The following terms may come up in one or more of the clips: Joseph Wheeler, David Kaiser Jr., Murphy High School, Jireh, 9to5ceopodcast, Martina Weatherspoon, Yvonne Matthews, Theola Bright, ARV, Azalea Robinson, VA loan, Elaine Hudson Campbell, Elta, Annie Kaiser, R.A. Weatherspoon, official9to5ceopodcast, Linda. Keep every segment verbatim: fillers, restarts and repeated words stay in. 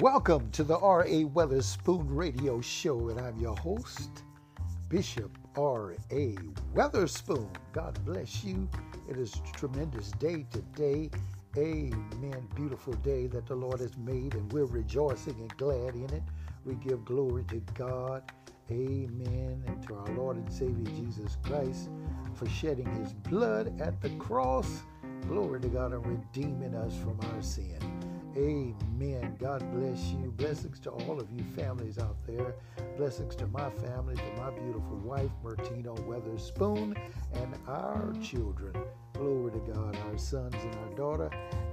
Welcome to the R A. Weatherspoon Radio Show, and I'm your host, Bishop R A. Weatherspoon. God bless you. It is a tremendous day today. Amen. Beautiful day that the Lord has made, and we're rejoicing and glad in it. We give glory to God. Amen. And to our Lord and Savior Jesus Christ for shedding his blood at the cross. Glory to God, and redeeming us from our sin. Amen. God bless you. Blessings to all of you families out there. Blessings to my family, to my beautiful wife, Martina Weatherspoon, and our children. Glory to God, our sons and our daughter.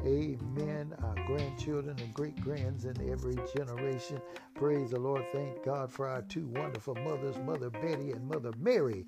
Amen. Our grandchildren and great-grands in every generation. Praise the Lord. Thank God for our two wonderful mothers, Mother Betty and Mother Mary.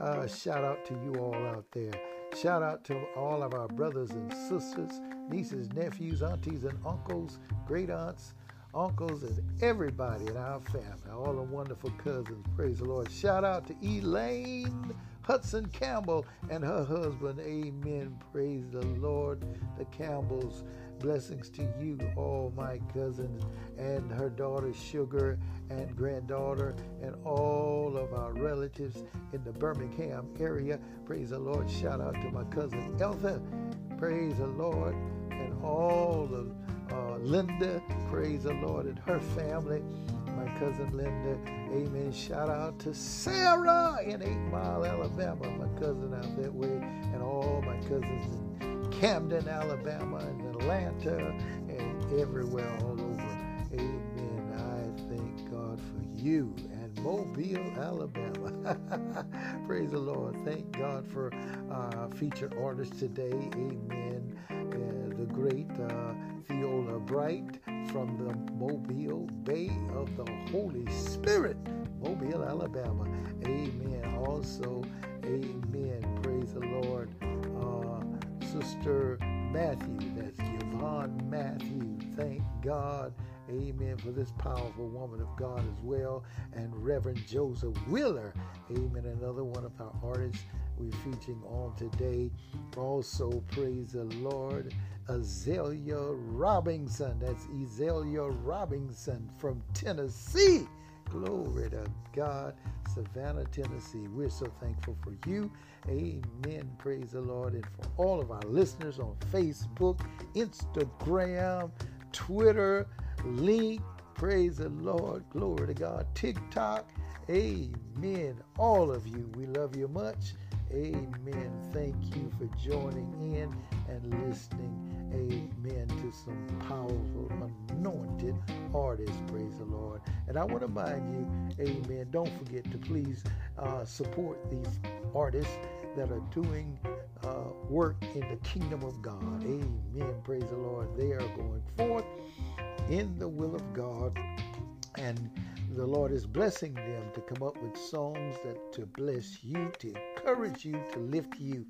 Uh, shout out to you all out there. Shout out to all of our brothers and sisters, nieces, nephews, aunties and uncles, great aunts, uncles, and everybody in our family, all the wonderful cousins. Praise the Lord. Shout out to Elaine Hudson Campbell and her husband. Amen. Praise the Lord. The Campbells. Blessings to you, all my cousins and her daughter Sugar and granddaughter and all of our relatives in the Birmingham area. Praise the Lord. Shout out to my cousin Elta. Praise the Lord. And all of uh, Linda. Praise the Lord. And her family. My cousin Linda. Amen. Shout out to Sarah in eight mile, Alabama. My cousin out that way. And all my cousins in Camden, Alabama, and Atlanta, and everywhere all over. Amen. I thank God for you and Mobile, Alabama. Praise the Lord. Thank God for our feature artist today. Amen. Uh, the great uh, Theola Bright from the Mobile Bay of the Holy Spirit, Mobile, Alabama. Amen. Also, amen. Praise the Lord. Sister Matthews, that's Yvonne Matthews. Thank God, amen, for this powerful woman of God as well. And Reverend Joseph Wheeler, amen, another one of our artists we're featuring on today. Also, praise the Lord, Azalea Robinson, that's Azalea Robinson from Tennessee. Glory to God, Savannah, Tennessee. We're so thankful for you. Amen. Praise the Lord. And for all of our listeners on Facebook, Instagram, Twitter, Link. Praise the Lord. Glory to God. TikTok. Amen. All of you, we love you much. Amen. Thank you for joining in and listening. Amen. To some powerful, anointed artists. Praise the Lord. And I want to remind you, amen, don't forget to please uh, support these artists that are doing uh, work in the kingdom of God. Amen. Praise the Lord. They are going forth in the will of God. And the Lord is blessing them to come up with songs that to bless you, to encourage you, to lift you.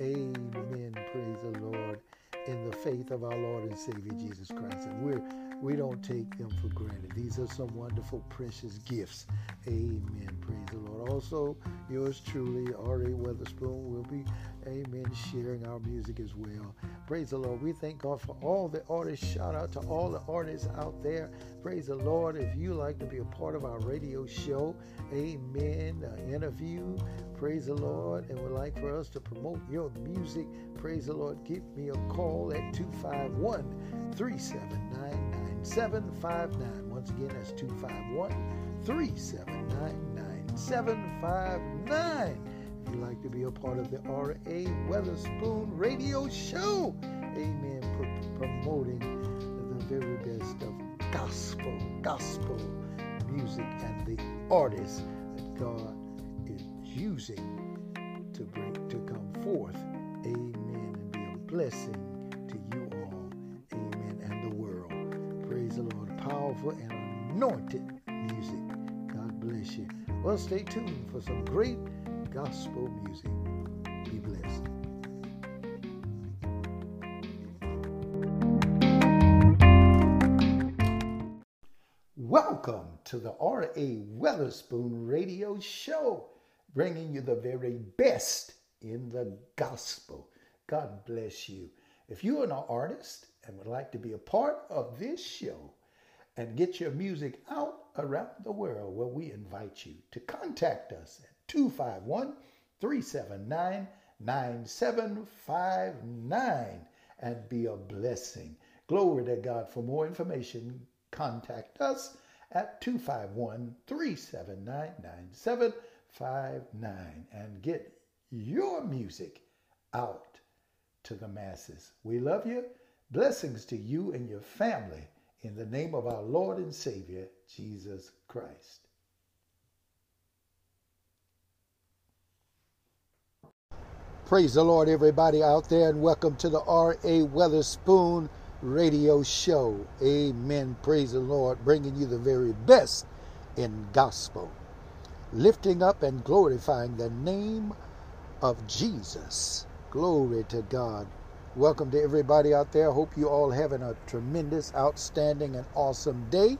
Amen. Praise the Lord. In the faith of our Lord and Savior Jesus Christ. And we're, we don't take them for granted. These are some wonderful, precious gifts. Amen. Praise the Lord. Also, yours truly, R A. Weatherspoon, will be, amen, sharing our music as well. Praise the Lord. We thank God for all the artists. Shout out to all the artists out there. Praise the Lord. If you like to be a part of our radio show, amen, an interview, praise the Lord, and would like for us to promote your music, praise the Lord, give me a call at two five one, three seven nine, nine seven five nine. Once again, that's two five one, three seven nine, nine seven five nine. If you'd like to be a part of the R A. Weatherspoon Radio Show, amen, pr- promoting the very best of gospel, gospel music and the artists that God is using to bring, to come forth, amen, and be a blessing to you all, amen, and the world. Praise the Lord. Powerful and anointed music. God bless you. Well, stay tuned for some great gospel music. Be blessed. Welcome to the R A. Weatherspoon Radio Show, bringing you the very best in the gospel. God bless you. If you are an artist and would like to be a part of this show and get your music out around the world, where we invite you to contact us at two five one, three seven nine, nine seven five nine and be a blessing. Glory to God. For more information, contact us at two five one, three seven nine, nine seven five nine and get your music out to the masses. We love you. Blessings to you and your family in the name of our Lord and Savior, Jesus Christ. Praise the Lord, everybody out there, and welcome to the R A. Weatherspoon radio show. Amen. Praise the Lord, bringing you the very best in gospel, lifting up and glorifying the name of Jesus. Glory to God. Welcome to everybody out there. Hope you all having a tremendous, outstanding, and awesome day.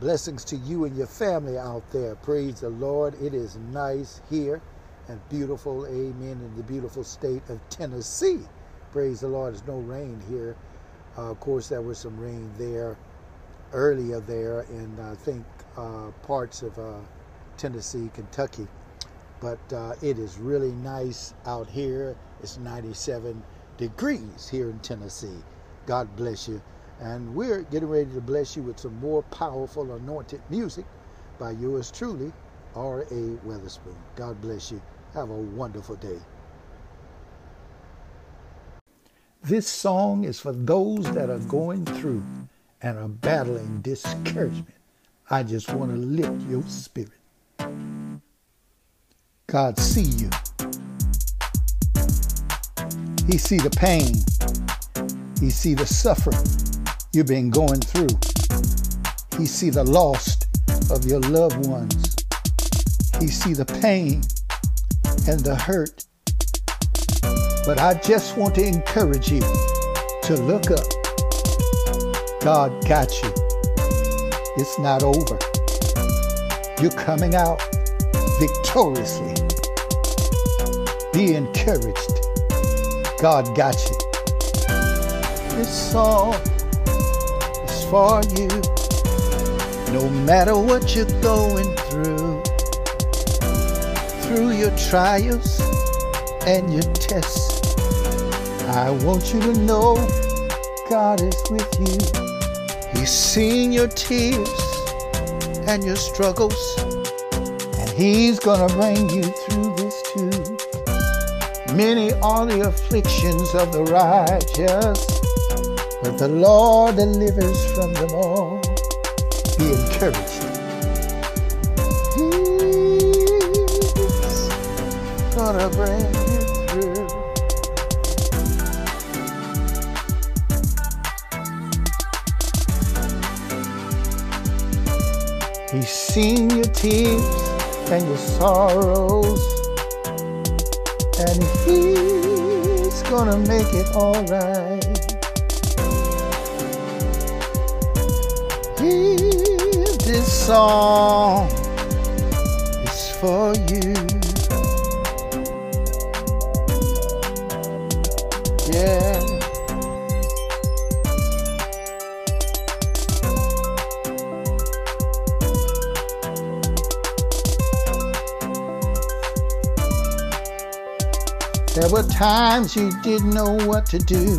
Blessings to you and your family out there. Praise the Lord. It is nice here and beautiful, amen, in the beautiful state of Tennessee. Praise the Lord, there's no rain here. Uh, of course, there was some rain there earlier there in, I think, uh, parts of uh, Tennessee, Kentucky. But uh, it is really nice out here. It's ninety-seven degrees here in Tennessee. God bless you. And we're getting ready to bless you with some more powerful anointed music by yours truly, R A. Weatherspoon. God bless you. Have a wonderful day. This song is for those that are going through and are battling discouragement. I just want to lift your spirit. God see you. He see the pain. He see the suffering you've been going through. He see the loss of your loved ones. He see the pain and the hurt. But I just want to encourage you to look up. God got you. It's not over. You're coming out victoriously. Be encouraged. God got you. This song is for you. No matter what you're going through, through your trials and your tests, I want you to know God is with you. He's seen your tears and your struggles, and He's gonna bring you through this too. Many are the afflictions of the righteous, but the Lord delivers from them all. Be encouraged. Gonna bring you through. He's seen your tears and your sorrows, and He's gonna make it all right. Hear this song, it's for you. Yeah. There were times you didn't know what to do,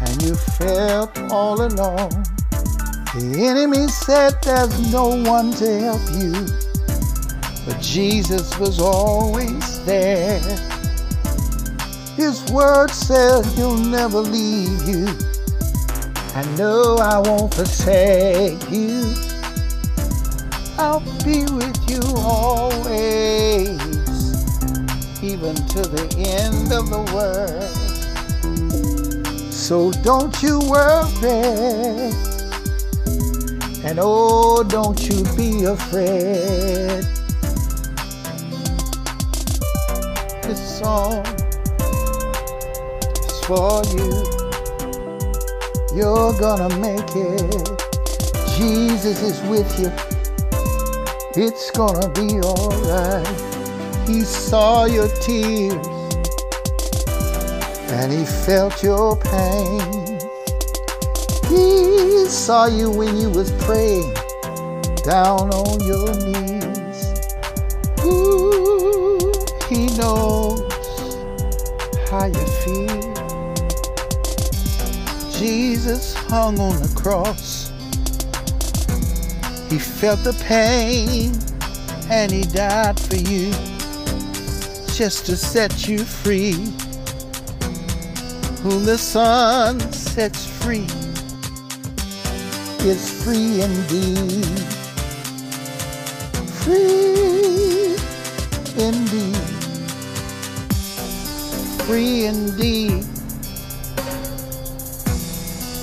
and you felt all alone. The enemy said there's no one to help you, but Jesus was always there. His word says He'll never leave you. I know I won't forsake you. I'll be with you always, even to the end of the world. So don't you worry, and oh, don't you be afraid. This song for you, you're gonna make it. Jesus is with you. It's gonna be alright. He saw your tears and He felt your pain. He saw you when you was praying down on your knees. Ooh, he knows how you feel. Jesus hung on the cross. He felt the pain and he died for you just to set you free. Whom the Son sets free is free indeed. Free indeed. Free indeed.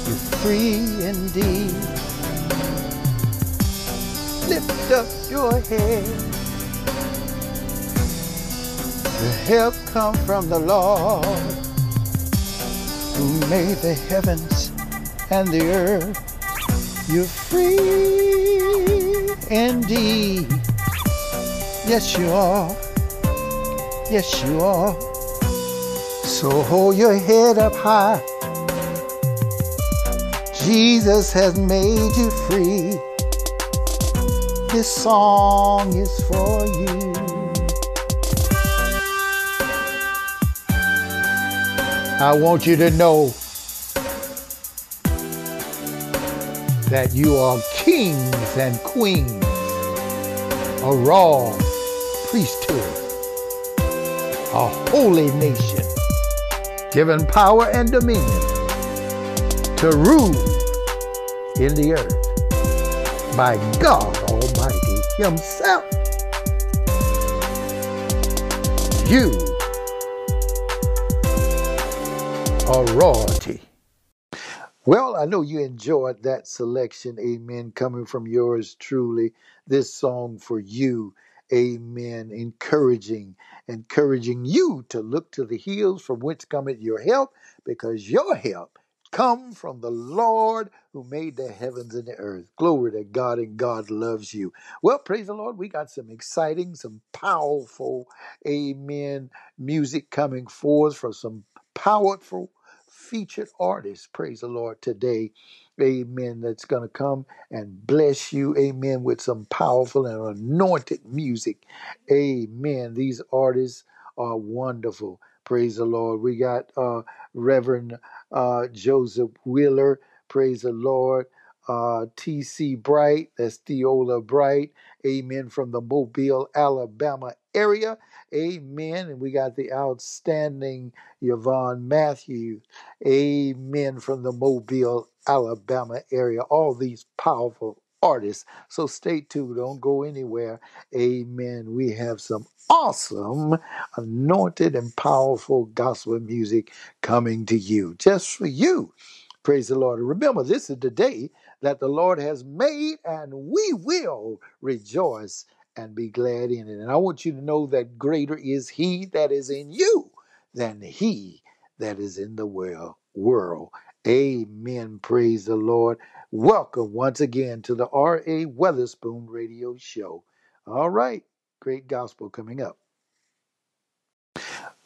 You're free indeed. Lift up your head. The help come from the Lord, who made the heavens and the earth. You're free indeed. Yes, you are. Yes, you are. So hold your head up high. Jesus has made you free. This song is for you. I want you to know that you are kings and queens, a royal priesthood, a holy nation, given power and dominion to rule in the earth by God Almighty Himself. You or royalty. Well, I know you enjoyed that selection, amen, coming from yours truly. This song for you, amen, encouraging, encouraging you to look to the hills from whence cometh your help, because your help come from the Lord who made the heavens and the earth. Glory to God, and God loves you. Well, praise the Lord. We got some exciting, some powerful, amen, music coming forth from some powerful featured artists, praise the Lord, today, amen, that's going to come and bless you, amen, with some powerful and anointed music, amen. These artists are wonderful, praise the Lord. We got uh, Reverend uh, Joseph Wheeler, praise the Lord, uh, T C Bright, that's Theola Bright, amen, from the Mobile, Alabama area, amen. And we got the outstanding Yvonne Matthews, amen, from the Mobile, Alabama area. All these powerful artists. So stay tuned. Don't go anywhere. Amen. We have some awesome, anointed, and powerful gospel music coming to you, just for you. Praise the Lord. And remember, this is the day that the Lord has made, and we will rejoice and be glad in it. And I want you to know that greater is He that is in you than he that is in the world. world. Amen. Praise the Lord. Welcome once again to the R A Weatherspoon Radio Show. All right. Great gospel coming up.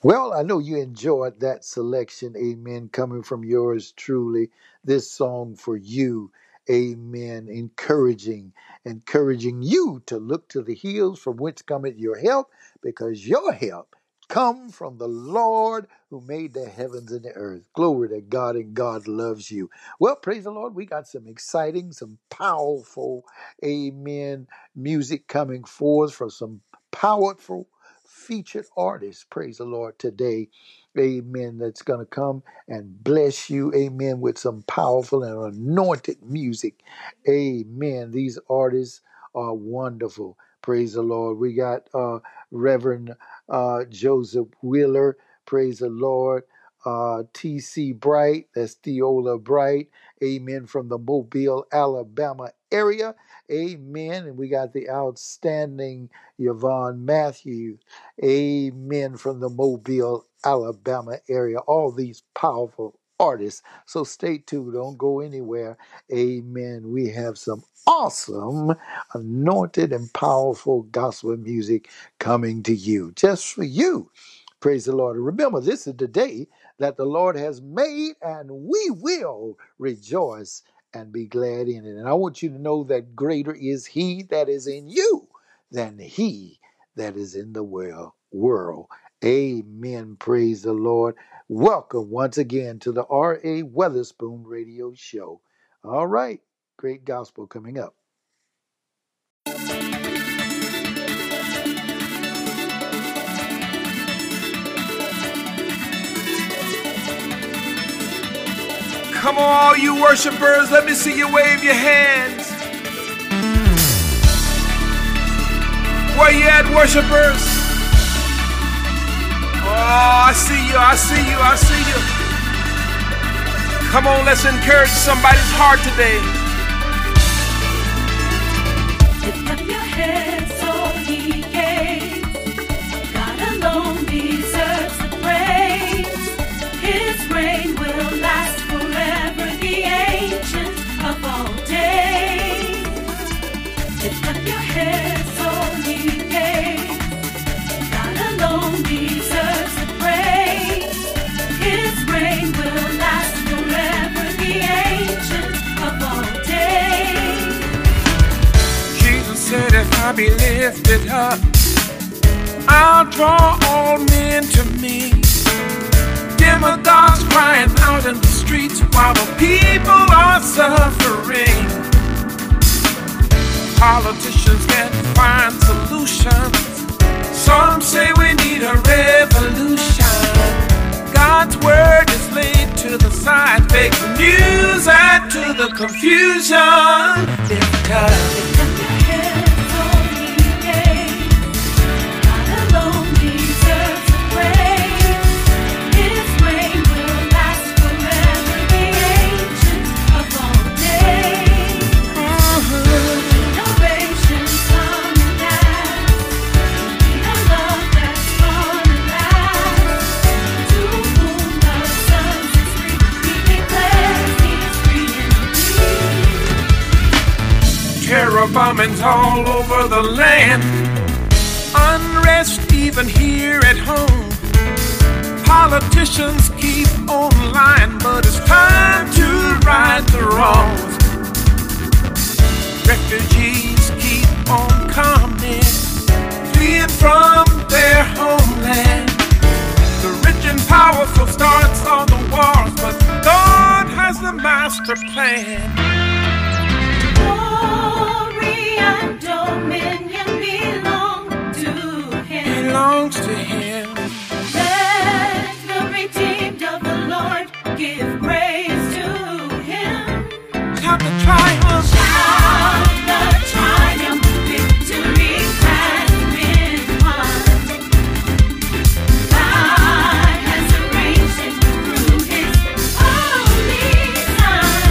Well, I know you enjoyed that selection. Amen. Coming from yours truly. This song for you. Amen. Encouraging, encouraging you to look to the hills from whence cometh your help, because your help come from the Lord who made the heavens and the earth. Glory to God, and God loves you. Well, praise the Lord. We got some exciting, some powerful, amen, music coming forth from some powerful featured artists. Praise the Lord today. Amen. That's going to come and bless you. Amen. With some powerful and anointed music. Amen. These artists are wonderful. Praise the Lord. We got uh, Reverend uh, Joseph Wheeler. Praise the Lord. Uh, T C Bright. That's Theola Bright. Amen. From the Mobile, Alabama area. Amen. And we got the outstanding Yvonne Matthews. Amen. From the Mobile, Alabama area. All these powerful artists. So stay tuned. Don't go anywhere. Amen. We have some awesome, anointed, and powerful gospel music coming to you, just for you. Praise the Lord. Remember, this is the day that the Lord has made, and we will rejoice and be glad in it. And I want you to know that greater is He that is in you than he that is in the world. world. Amen. Praise the Lord. Welcome once again to the R A. Weatherspoon Radio Show. All right. Great gospel coming up. Come on, all you worshipers, let me see you wave your hands. Where you at, worshipers? Oh, I see you, I see you, I see you. Come on, let's encourage somebody's heart today. Lift up your heads, all ye gates. God alone deserves the praise. His reign will last forever, the ancient of all days. Lift up your heads. I'll be lifted up, I'll draw all men to me. Demagogues crying out in the streets while the people are suffering. Politicians can't find solutions. Some say we need a revolution. God's word is laid to the side. Fake news add to the confusion. Because bombings all over the land, unrest even here at home. Politicians keep on lying, but it's time to right the wrongs. Refugees keep on coming, fleeing from their homeland. The rich and powerful starts all the wars, but God has the master plan. And dominion belong to Him. Belongs to Him. Let the redeemed of the Lord give praise to Him. Shout the triumph! Shout the triumph! Victory has been won. God has arranged it through His only Son.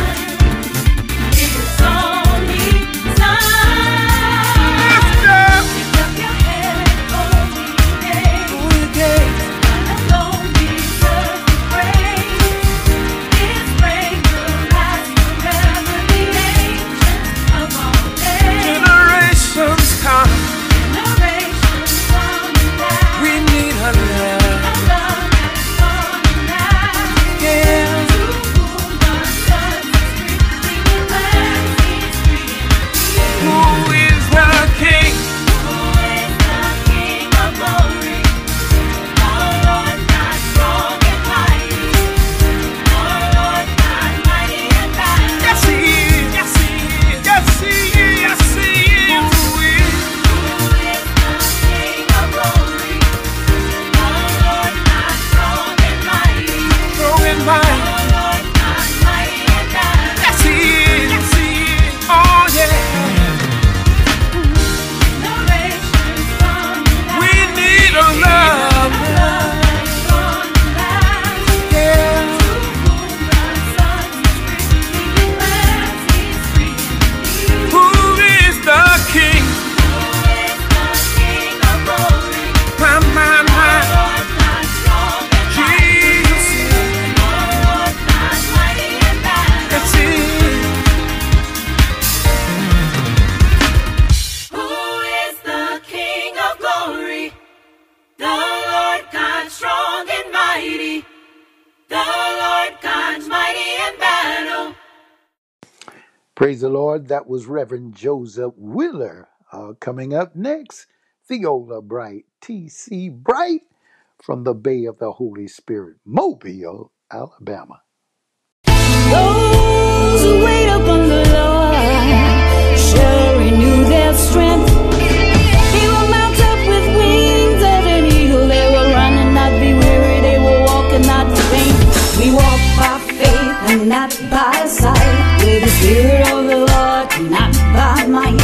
Praise the Lord. That was Reverend Joseph Wheeler. Uh, coming up next, Theola Bright, T C Bright, from the Bay of the Holy Spirit, Mobile, Alabama. Those who wait upon the Lord shall renew their strength. They will mount up with wings of an eagle. They will run and not be weary. They will walk and not faint. We walk by faith and not by sight. With the Spirit of the Lord, not by might.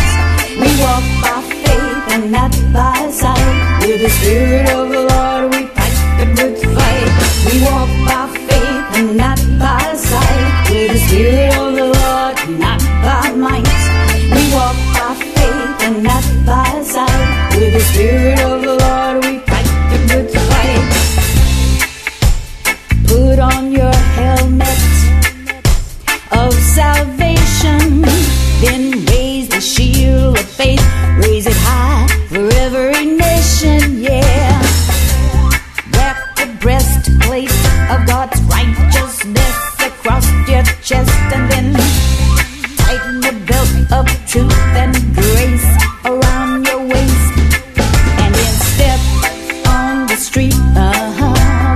We walk by faith and not by sight. With the Spirit of the Lord, we fight the good fight. We walk by faith and not by sight. With the Spirit of the Lord, not by might. We walk by faith and not by sight. With the Spirit of the Lord, we fight the good fight. Put on your helmet of salvation, then raise the shield of faith, raise it high for every nation, yeah. Wrap the breastplate of God's righteousness across your chest, and then tighten the belt of truth and grace around your waist, and then step on the street, uh-huh,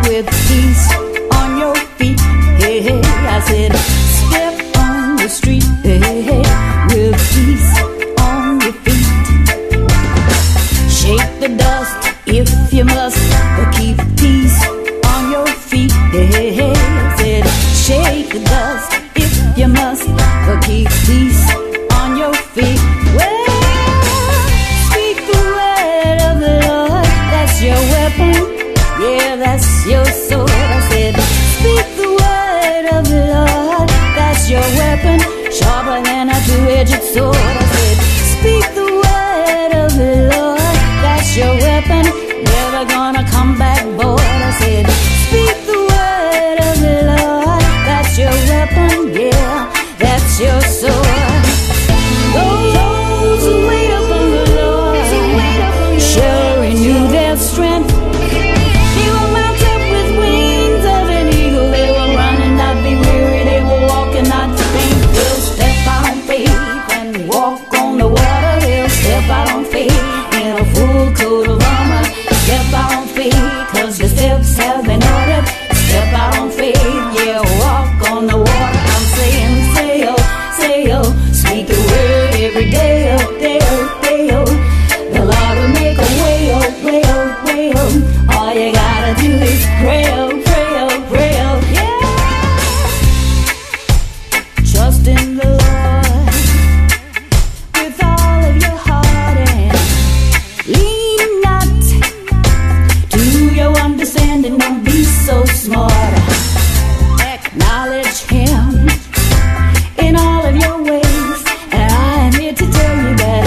with peace on your feet, hey, hey, I said, step on the street, hey, hey, with peace. Dust if you must, but keep peace on your feet. Hey, hey, hey. Shake the dust if you must, but keep peace on your feet. Well, speak the word of the Lord. That's your weapon. Yeah, that's your sword. I said, speak the word of the Lord. That's your weapon, sharper than a two-edged sword. I said, speak the word of the Lord. Your weapon, never gonna come back, boy. I said, speak the word of the Lord. That's your weapon, yeah, that's your sword. Those who wait upon the Lord shall renew their strength. They will mount up with wings of an eagle. They will run and not be weary. They will walk and not faint. They'll step out on faith and walk on the water. They'll step out on faith. Coat of armor, step out on faith, cause your steps have been ordered. Step out on faith, yeah, walk on the water. I'm saying, sail, sail, speak the word every day, oh, day, oh, day, oh. The Lord will make a way, oh, way, oh, way, oh. All you gotta do is pray, oh, pray, oh, pray, oh, yeah. Trust in the Lord with all of your heart and lean. And don't be so smart. Acknowledge Him in all of your ways, and I am here to tell you that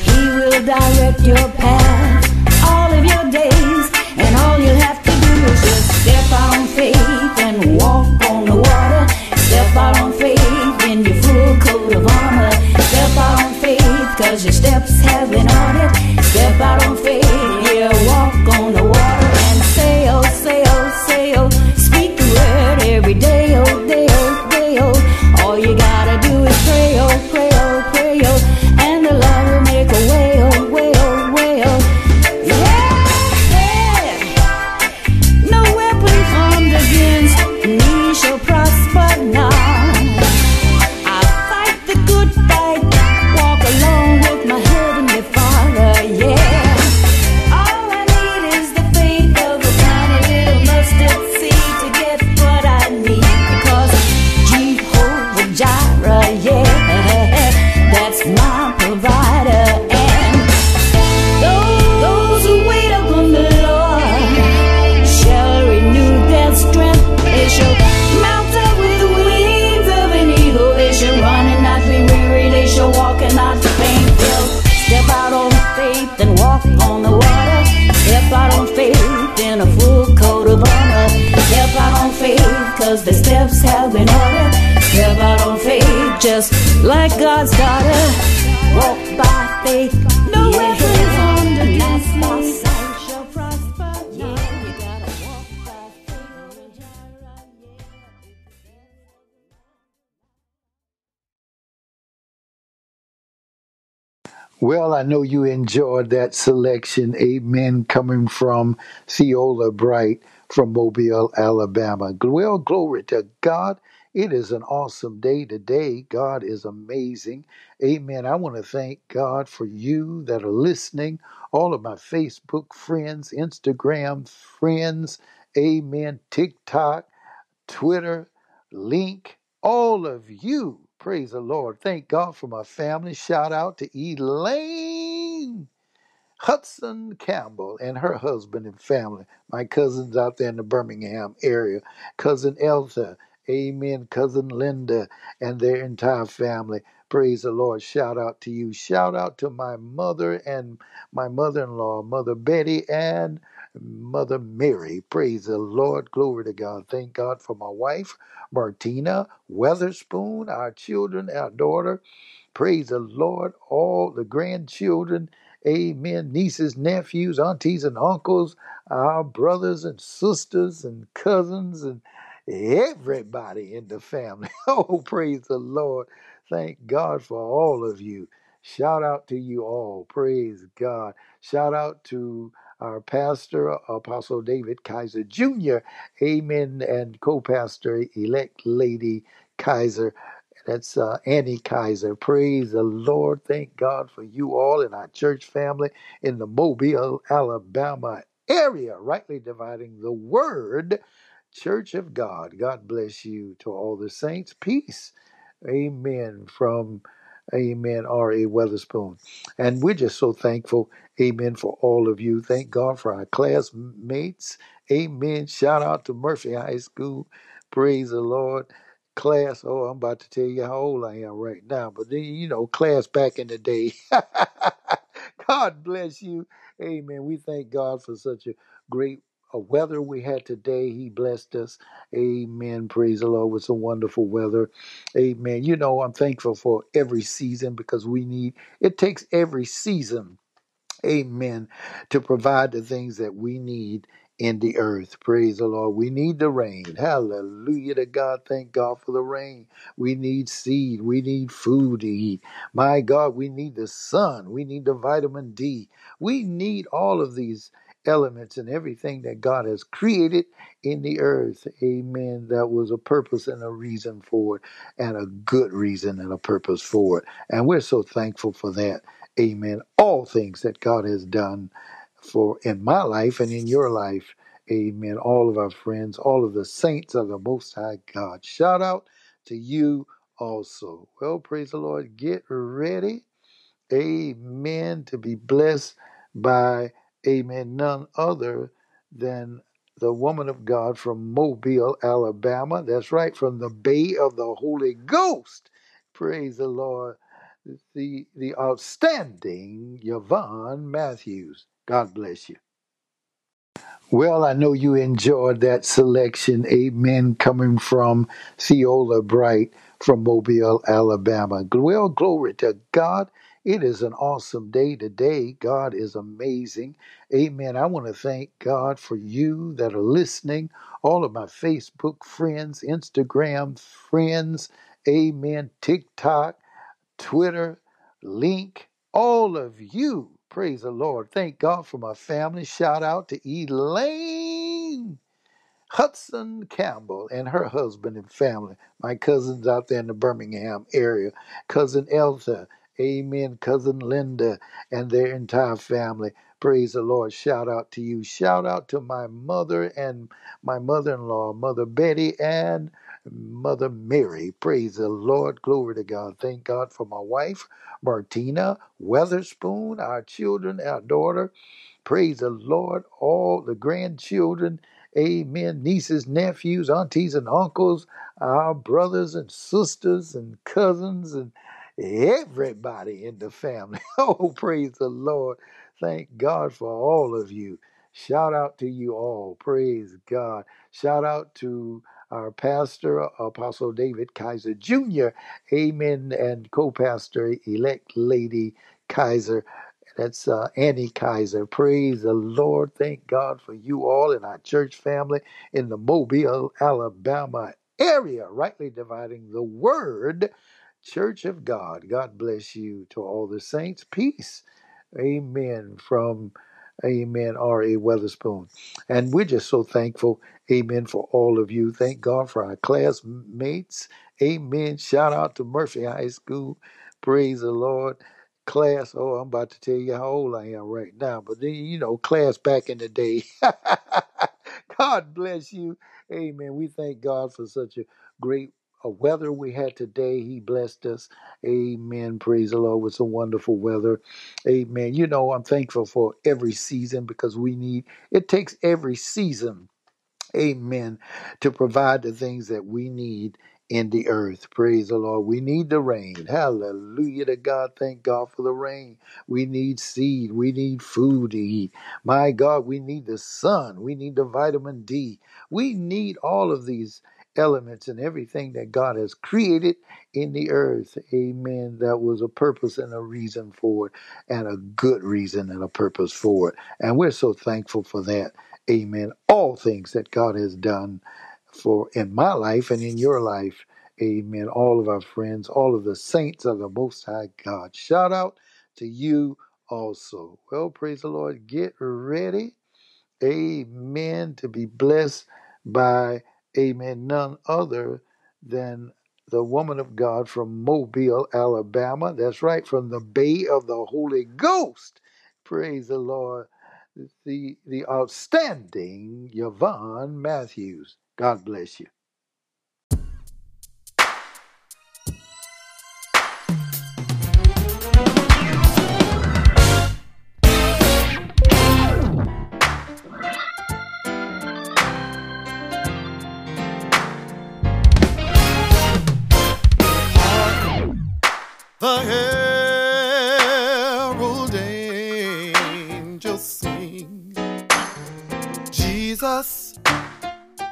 He will direct your path all of your days, and all you'll have to do is just step out on faith and walk on the water. Step out on faith in your full coat of armor. Step out on faith, cause your steps have been ordered. Step out on faith, yeah, walk on the water. Every day, oh, day, oh, day, oh. All you gotta do is pray, oh, pray, oh, pray, oh. And the Lord will make a way, oh, way, oh, way, oh. Yeah, yeah. No weapon formed against me shall prosper now. I fight the good fight, walk alone with my heavenly Father, yeah. All I need is the faith of a tiny little mustard seed to get Jireh, yeah, that's my provider. And those, those who wait upon the Lord shall renew their strength. They shall mount up with the wings of an eagle. They shall run and not be weary. They shall walk and not faint. They'll step out on faith and walk on the water. Step out on faith in a full coat of armor. Step out on faith, cause the steps have been ordered. Step out on faith, just like God's daughter. Walk by faith. No weapon formed against my sight shall prosper. Yeah, you gotta walk by faith. Well, I know you enjoyed that selection, amen, coming from Theola Bright from Mobile, Alabama. Well, glory to God. It is an awesome day today. God is amazing. Amen. I want to thank God for you that are listening, all of my Facebook friends, Instagram friends, amen, TikTok, Twitter, Link, all of you. Praise the Lord. Thank God for my family. Shout out to Elaine Hudson Campbell and her husband and family. My cousins out there in the Birmingham area. Cousin Elta. Amen. Cousin Linda and their entire family. Praise the Lord. Shout out to you. Shout out to my mother and my mother-in-law, Mother Betty and Mother Mary. Praise the Lord. Glory to God. Thank God for my wife, Martina Weatherspoon, our children, our daughter. Praise the Lord. All the grandchildren. Amen. Nieces, nephews, aunties and uncles, our brothers and sisters and cousins and everybody in the family. Oh, praise the Lord. Thank God for all of you. Shout out to you all. Praise God. Shout out to our pastor, Apostle David Kaiser Junior Amen. And co-pastor elect Lady Kaiser. That's uh, Annie Kaiser. Praise the Lord. Thank God for you all in our church family in the Mobile, Alabama area. Rightly dividing the word, Church of God. God bless you. To all the saints, peace. Amen. From, amen, R A Weatherspoon. And we're just so thankful, amen, for all of you. Thank God for our classmates. Amen. Shout out to Murphy High School. Praise the Lord. Class, oh, I'm about to tell you how old I am right now. But, you know, class back in the day. God bless you. Amen. We thank God for such a great A weather we had today. He blessed us. Amen. Praise the Lord with some wonderful weather. Amen. You know, I'm thankful for every season because we need, it takes every season, amen, to provide the things that we need in the earth. Praise the Lord. We need the rain. Hallelujah to God. Thank God for the rain. We need seed. We need food to eat. My God, we need the sun. We need the vitamin D. We need all of these elements and everything that God has created in the earth. Amen. That was a purpose and a reason for it, and a good reason and a purpose for it. And we're so thankful for that. Amen. All things that God has done for in my life and in your life. Amen. All of our friends, all of the saints of the Most High God. Shout out to you also. Well, praise the Lord. Get ready. Amen. To be blessed by, amen, none other than the woman of God from Mobile, Alabama. That's right, from the Bay of the Holy Ghost. Praise the Lord. The, the outstanding Yvonne Matthews. God bless you. Well, I know you enjoyed that selection. Amen. Coming from Theola Bright from Mobile, Alabama. Well, glory to God. It is an awesome day today. God is amazing. Amen. I want to thank God for you that are listening, all of my Facebook friends, Instagram friends, amen, TikTok, Twitter, Link, all of you. Praise the Lord. Thank God for my family. Shout out to Elaine Hudson Campbell and her husband and family. My cousins out there in the Birmingham area. Cousin Elta. Amen. Cousin Linda and their entire family. Praise the Lord. Shout out to you. Shout out to my mother and my mother-in-law, Mother Betty and Mother Mary. Praise the Lord. Glory to God. Thank God for my wife, Martina Weatherspoon, our children, our daughter. Praise the Lord. All the grandchildren. Amen. Nieces, nephews, aunties and uncles, our brothers and sisters and cousins and everybody in the family. Oh, praise the Lord. Thank God for all of you. Shout out to you all. Praise God. Shout out to our pastor, Apostle David Kaiser Junior Amen. And co-pastor elect Lady Kaiser. That's uh, Annie Kaiser. Praise the Lord. Thank God for you all in our church family in the Mobile, Alabama area. Rightly dividing the word, Church of God. God bless you. To all the saints, peace. Amen. From, amen, R A Weatherspoon. And we're just so thankful, amen, for all of you. Thank God for our classmates. Amen. Shout out to Murphy High School. Praise the Lord. Class, oh, I'm about to tell you how old I am right now. But, you know, class back in the day. God bless you. Amen. We thank God for such a great A weather we had today. He blessed us. Amen. Praise the Lord. It was a wonderful weather. Amen. You know, I'm thankful for every season because we need, it takes every season, amen, to provide the things that we need in the earth. Praise the Lord. We need the rain. Hallelujah to God. Thank God for the rain. We need seed. We need food to eat. My God, we need the sun. We need the vitamin D. We need all of these elements and everything that God has created in the earth. Amen. That was a purpose and a reason for it, and a good reason and a purpose for it. And we're so thankful for that. Amen. All things that God has done for in my life and in your life. Amen. All of our friends, all of the saints of the Most High God. Shout out to you also. Well, praise the Lord. Get ready. Amen. To be blessed by, amen, none other than the woman of God from Mobile, Alabama. That's right, from the Bay of the Holy Ghost. Praise the Lord. The, the outstanding Yvonne Matthews. God bless you.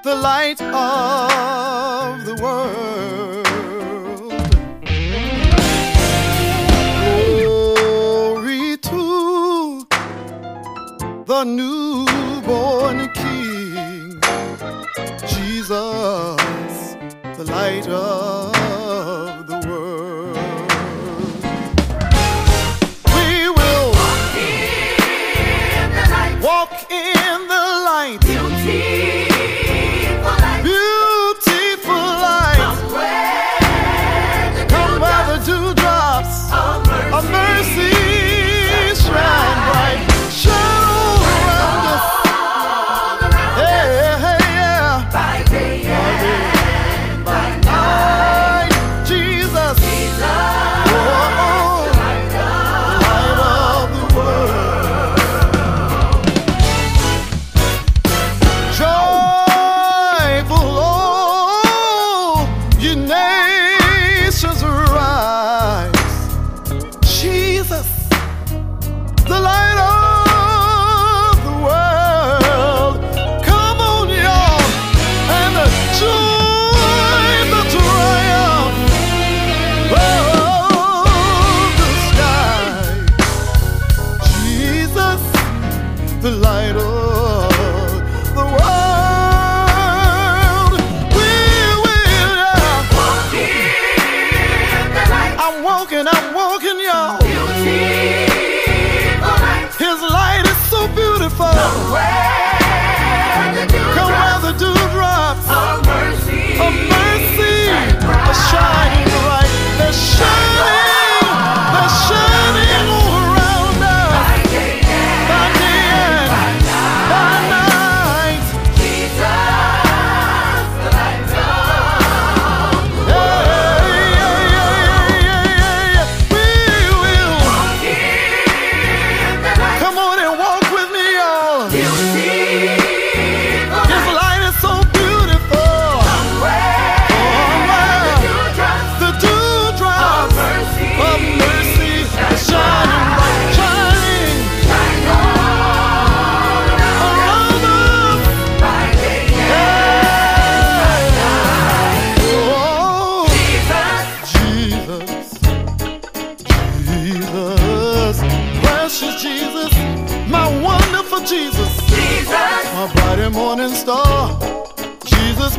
The light of the world. Glory to the newborn King, Jesus, the light of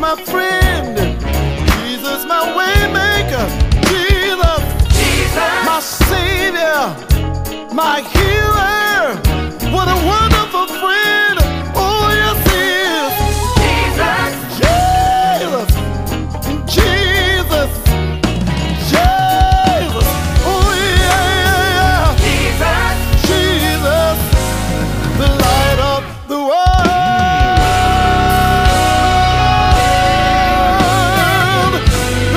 my friend, Jesus, my way maker, Jesus. my healer. What a wonderful friend. Oh, yes, he is. Jesus. Jesus. Jesus. Jesus. Oh, yeah, yeah, yeah. Jesus. Jesus. The light of the world.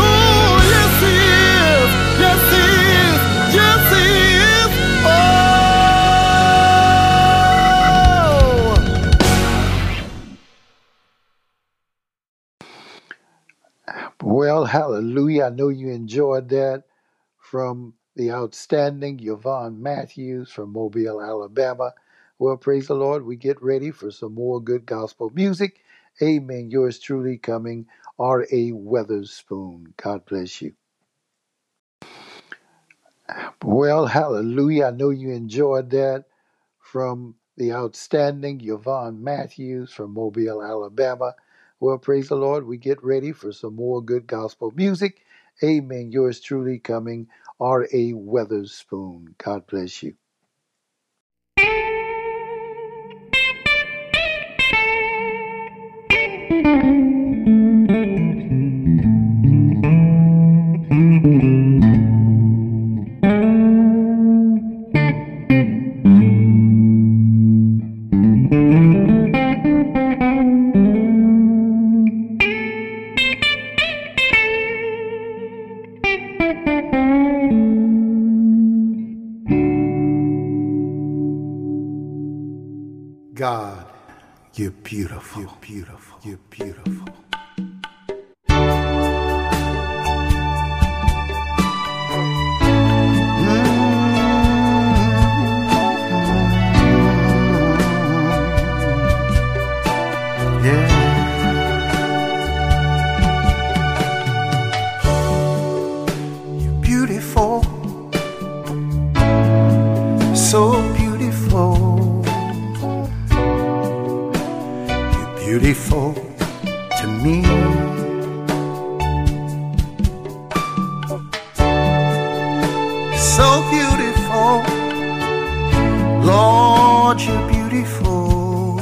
Oh, yes, he is. Yes, he is. Yes, he is. Oh. Well, hallelujah. I know you enjoyed that from the outstanding Yvonne Matthews from Mobile, Alabama. Well, praise the Lord. We get ready for some more good gospel music. Amen. Yours truly coming, R A. Weatherspoon. God bless you. Well, hallelujah. I know you enjoyed that from the outstanding Yvonne Matthews from Mobile, Alabama. Well, praise the Lord. We get ready for some more good gospel music. Amen. Yours truly coming, R A. Weatherspoon. God bless you. God, you're beautiful, you're beautiful, you're beautiful. Mm-hmm. Yeah. You're beautiful, so beautiful. Beautiful to me. So beautiful, Lord, you're beautiful.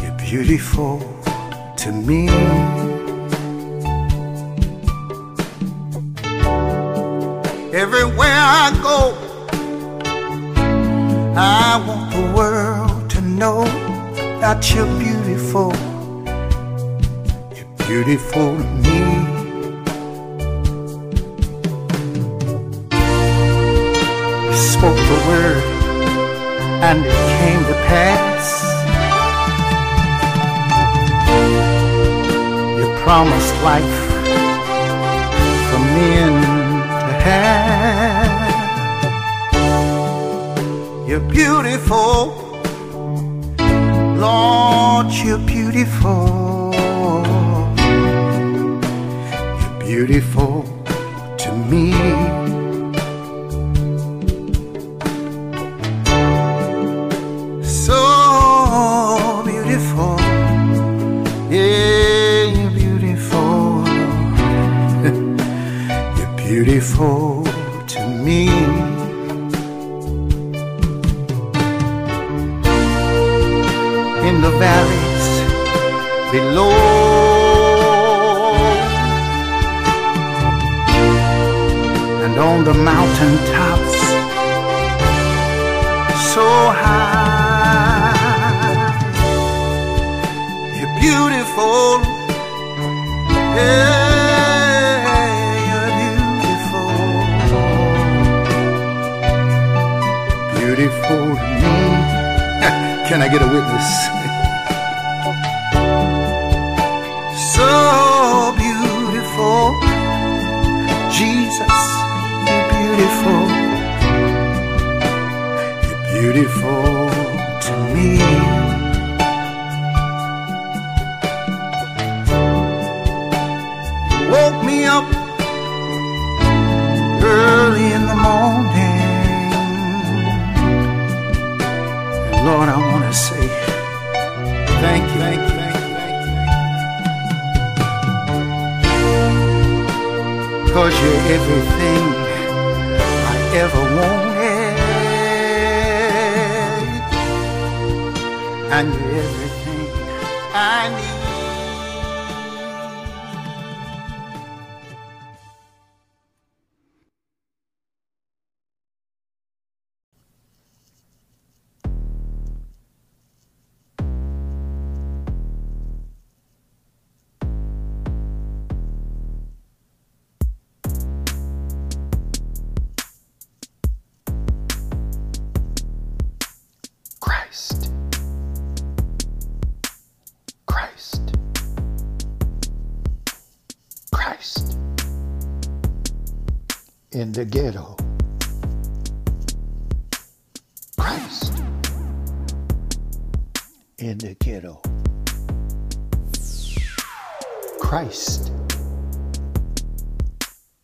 You're beautiful to me. Everywhere I go, I want the world know that you're beautiful. You're beautiful to me. I spoke the word and it came to pass. You promised life for men to have. You're beautiful, Lord, you're beautiful. You're beautiful to me. So beautiful. Yeah, you're beautiful. You're beautiful to me. In the valleys below, and on the mountain tops so high, you're beautiful. Yeah, you're beautiful. Beautiful me. Can I get a witness? Jesus, you're beautiful. You're beautiful to me. You woke me up early in the morning. And Lord, I want to say thank you, thank you. Cause you're everything I ever wanted, and you're everything I need. In the ghetto. Christ. In the ghetto. Christ.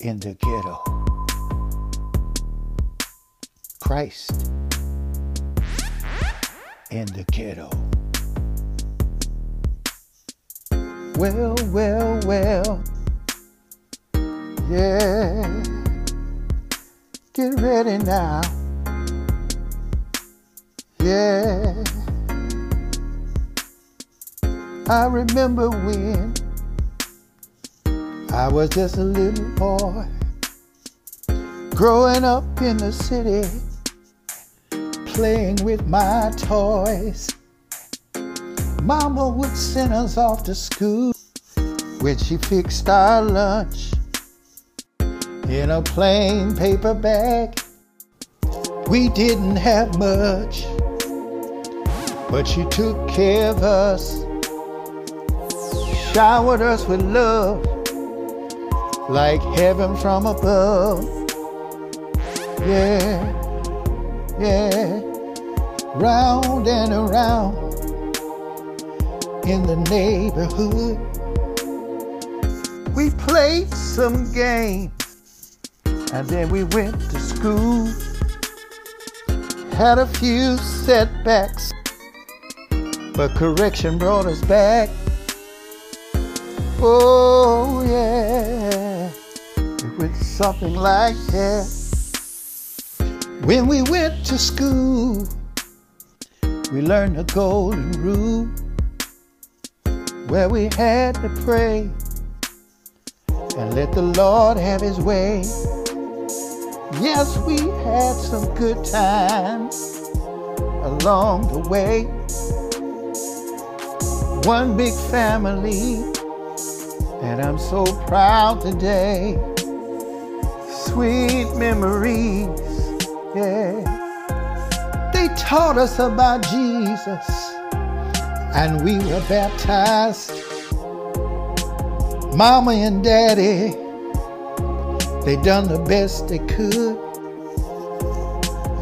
In the ghetto. Christ. In the ghetto. Well, well, well. Yeah. Get ready now, yeah. I remember when I was just a little boy, growing up in the city, playing with my toys. Mama would send us off to school when she fixed our lunch. In a plain paper bag, we didn't have much, but she took care of us, showered us with love, like heaven from above. Yeah, yeah, round and around in the neighborhood, we played some games. And then we went to school, had a few setbacks, but correction brought us back. Oh yeah, it was something like that. When we went to school, we learned the golden rule, where we had to pray and let the Lord have his way. Yes, we had some good times along the way. One big family, and I'm so proud today. Sweet memories, yeah. They taught us about Jesus, and we were baptized. Mama and Daddy, they done the best they could,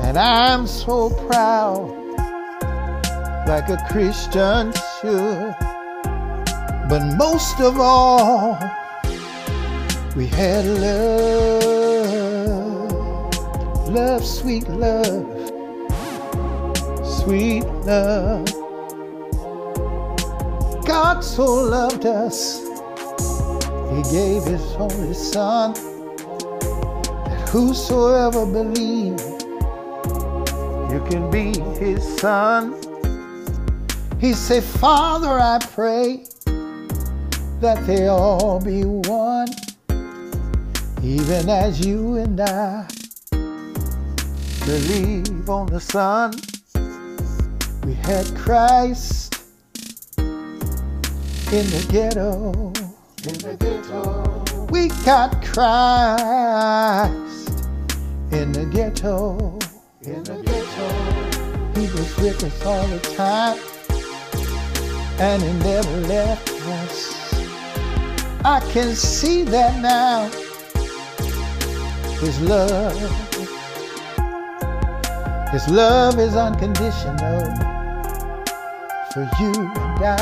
and I'm so proud, like a Christian should. But most of all, we had love, love, sweet love, sweet love. God so loved us, he gave his only son. Whosoever believes, you can be his son. He said, Father, I pray that they all be one, even as you and I believe on the Son. We had Christ in the ghetto. In the ghetto. We got Christ. In the ghetto, in the ghetto, he was with us all the time, and he never left us. I can see that now, his love, his love is unconditional for you and I.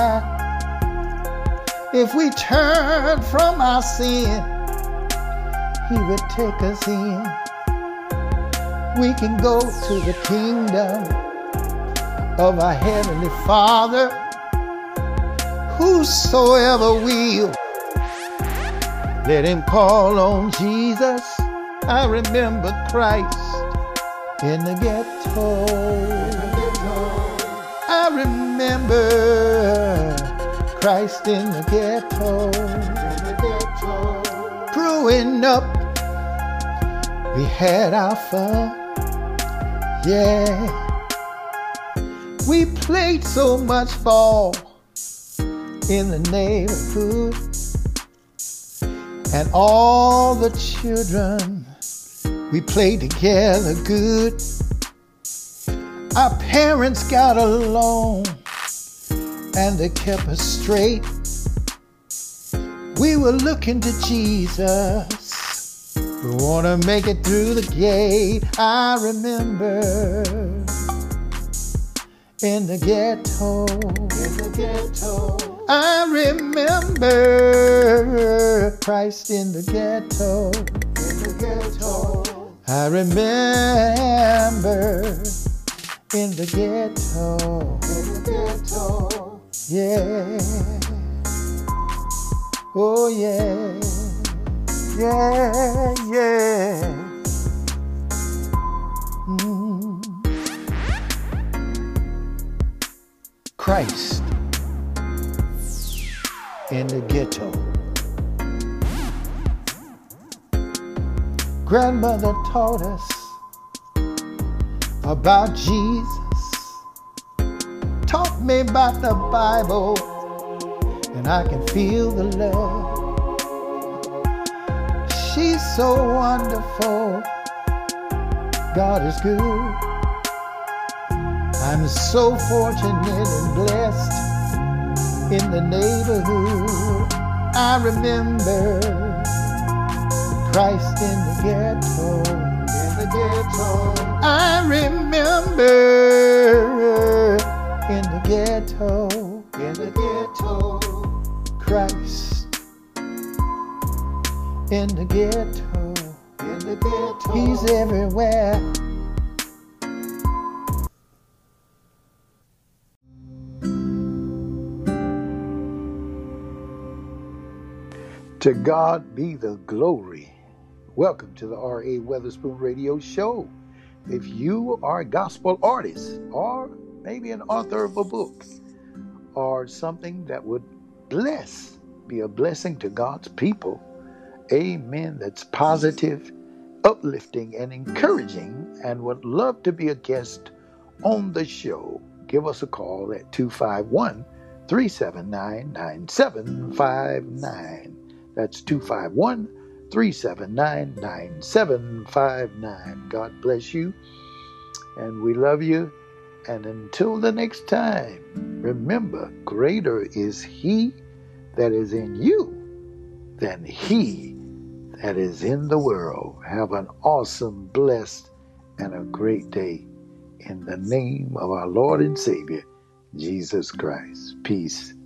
If we turn from our sin, he would take us in. We can go to the kingdom of our Heavenly Father. Whosoever will, let him call on Jesus. I remember Christ in the ghetto. In the ghetto. I remember Christ in the ghetto. In the ghetto. Growing up, we had our fun. Yeah. We played so much ball in the neighborhood, and all the children, we played together good. Our parents got along and they kept us straight. We were looking to Jesus, we wanna make it through the gate. I remember in the ghetto, in the ghetto, I remember Christ in the ghetto, in the ghetto, I remember in the ghetto, in the ghetto, yeah, oh yeah, yeah, yeah. Christ in the ghetto. Grandmother taught us about Jesus, taught me about the Bible, and I can feel the love. She's so wonderful, God is good. I'm so fortunate and blessed in the neighborhood. I remember Christ in the ghetto, in the ghetto. I remember in the ghetto, in the ghetto. Christ in the ghetto, in the ghetto. He's everywhere. To God be the glory. Welcome to the R A Weatherspoon Radio Show. If you are a gospel artist, or maybe an author of a book, or something that would bless, be a blessing to God's people, amen, that's positive, uplifting, and encouraging, and would love to be a guest on the show, give us a call at two five one, three seven nine, nine seven five nine. That's two five one, three seven nine, nine seven five nine. God bless you, and we love you. And until the next time, remember, greater is He that is in you than he that is in the world. Have an awesome, blessed, and a great day in the name of our Lord and Savior, Jesus Christ. Peace.